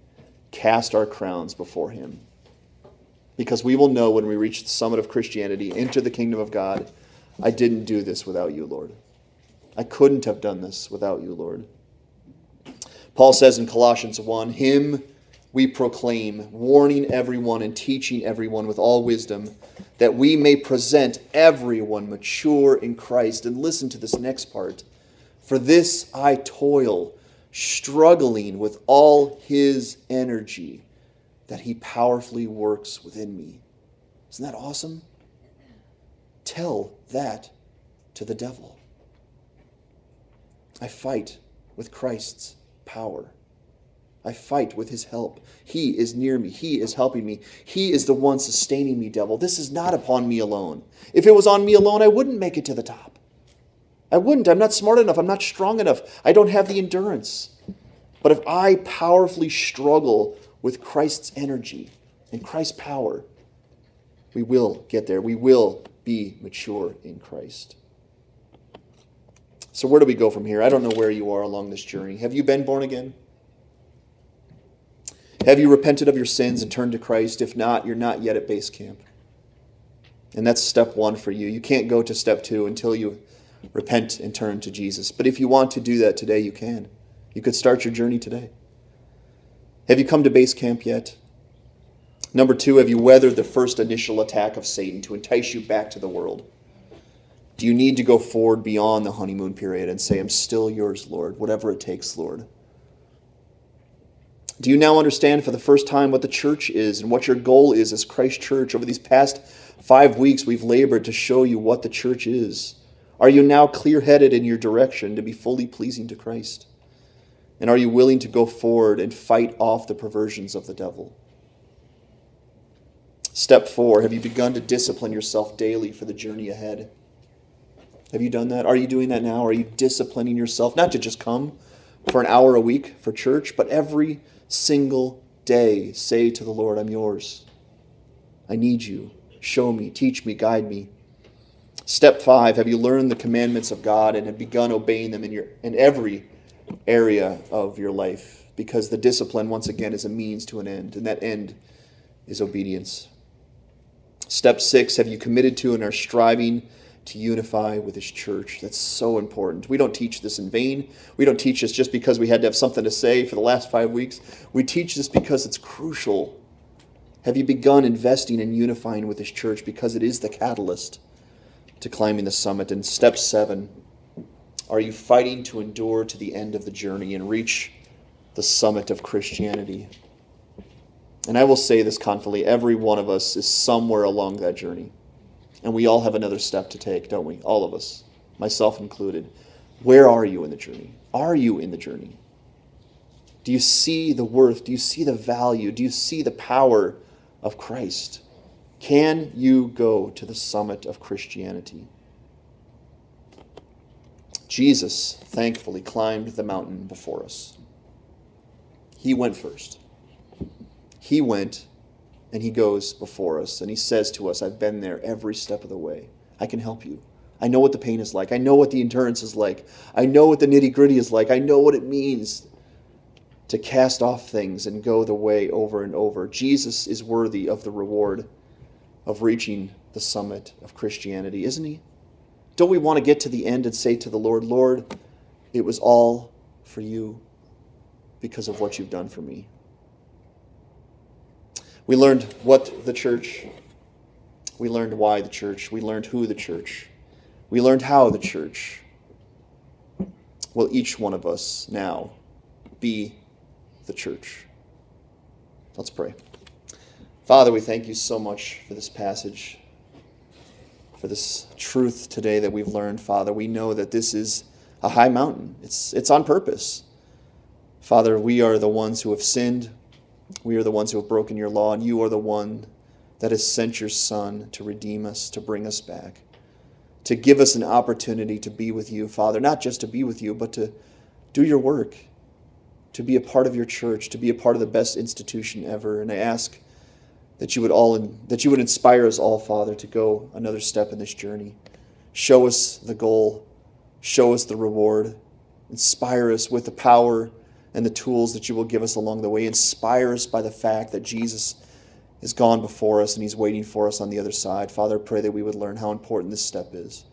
cast our crowns before him. Because we will know when we reach the summit of Christianity, enter the kingdom of God, I didn't do this without you, Lord. I couldn't have done this without you, Lord. Paul says in Colossians one, him we proclaim, warning everyone and teaching everyone with all wisdom, that we may present everyone mature in Christ. And listen to this next part. For this I toil, struggling with all his energy, that he powerfully works within me. Isn't that awesome? Tell that to the devil. I fight with Christ's power. I fight with his help. He is near me. He is helping me. He is the one sustaining me, devil. This is not upon me alone. If it was on me alone, I wouldn't make it to the top. I wouldn't. I'm not smart enough. I'm not strong enough. I don't have the endurance. But if I powerfully struggle with Christ's energy and Christ's power, we will get there. We will be mature in Christ. So where do we go from here? I don't know where you are along this journey. Have you been born again? Have you repented of your sins and turned to Christ? If not, you're not yet at base camp. And that's step one for you. You can't go to step two until you repent and turn to Jesus. But if you want to do that today, you can. You could start your journey today. Have you come to base camp yet? Number two, have you weathered the first initial attack of Satan to entice you back to the world? Do you need to go forward beyond the honeymoon period and say, I'm still yours, Lord, whatever it takes, Lord? Do you now understand for the first time what the church is and what your goal is as Christ Church? Over these past five weeks, we've labored to show you what the church is. Are you now clear-headed in your direction to be fully pleasing to Christ? And are you willing to go forward and fight off the perversions of the devil? Step four, have you begun to discipline yourself daily for the journey ahead? Have you done that? Are you doing that now? Are you disciplining yourself not to just come for an hour a week for church, but every single day say to the Lord, I'm yours. I need you. Show me, teach me, guide me. Step five, have you learned the commandments of God and have begun obeying them in your in every area of your life? Because the discipline, once again, is a means to an end, and that end is obedience. Step six, have you committed to and are striving to unify with his church? That's so important. We don't teach this in vain. We don't teach this just because we had to have something to say for the last five weeks. We teach this because it's crucial. Have you begun investing and unifying with his church? Because it is the catalyst to climbing the summit. And step seven, are you fighting to endure to the end of the journey and reach the summit of Christianity? And I will say this confidently, every one of us is somewhere along that journey. And we all have another step to take, don't we? All of us, myself included. Where are you in the journey? Are you in the journey? Do you see the worth? Do you see the value? Do you see the power of Christ? Can you go to the summit of Christianity? Jesus, thankfully, climbed the mountain before us. He went first. He went and he goes before us and he says to us, I've been there every step of the way. I can help you. I know what the pain is like. I know what the endurance is like. I know what the nitty-gritty is like. I know what it means to cast off things and go the way over and over. Jesus is worthy of the reward of reaching the summit of Christianity, isn't he? Don't we want to get to the end and say to the Lord, Lord, it was all for you because of what you've done for me? We learned what the church, we learned why the church, we learned who the church, we learned how the church. Will each one of us now be the church? Let's pray. Father, we thank you so much for this passage, for this truth today that we've learned, Father. We know that this is a high mountain. It's, it's on purpose. Father, we are the ones who have sinned. We are the ones who have broken your law, and you are the one that has sent your Son to redeem us, to bring us back, to give us an opportunity to be with you, Father, not just to be with you, but to do your work, to be a part of your church, to be a part of the best institution ever. And I ask that you would all, that you would inspire us all, Father, to go another step in this journey. Show us the goal. Show us the reward. Inspire us with the power and the tools that you will give us along the way. Inspire us by the fact that Jesus has gone before us and he's waiting for us on the other side. Father, I pray that we would learn how important this step is,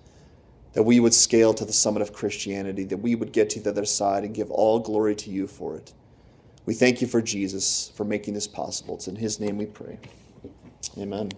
that we would scale to the summit of Christianity, that we would get to the other side and give all glory to you for it. We thank you for Jesus, for making this possible. It's in his name we pray. Amen.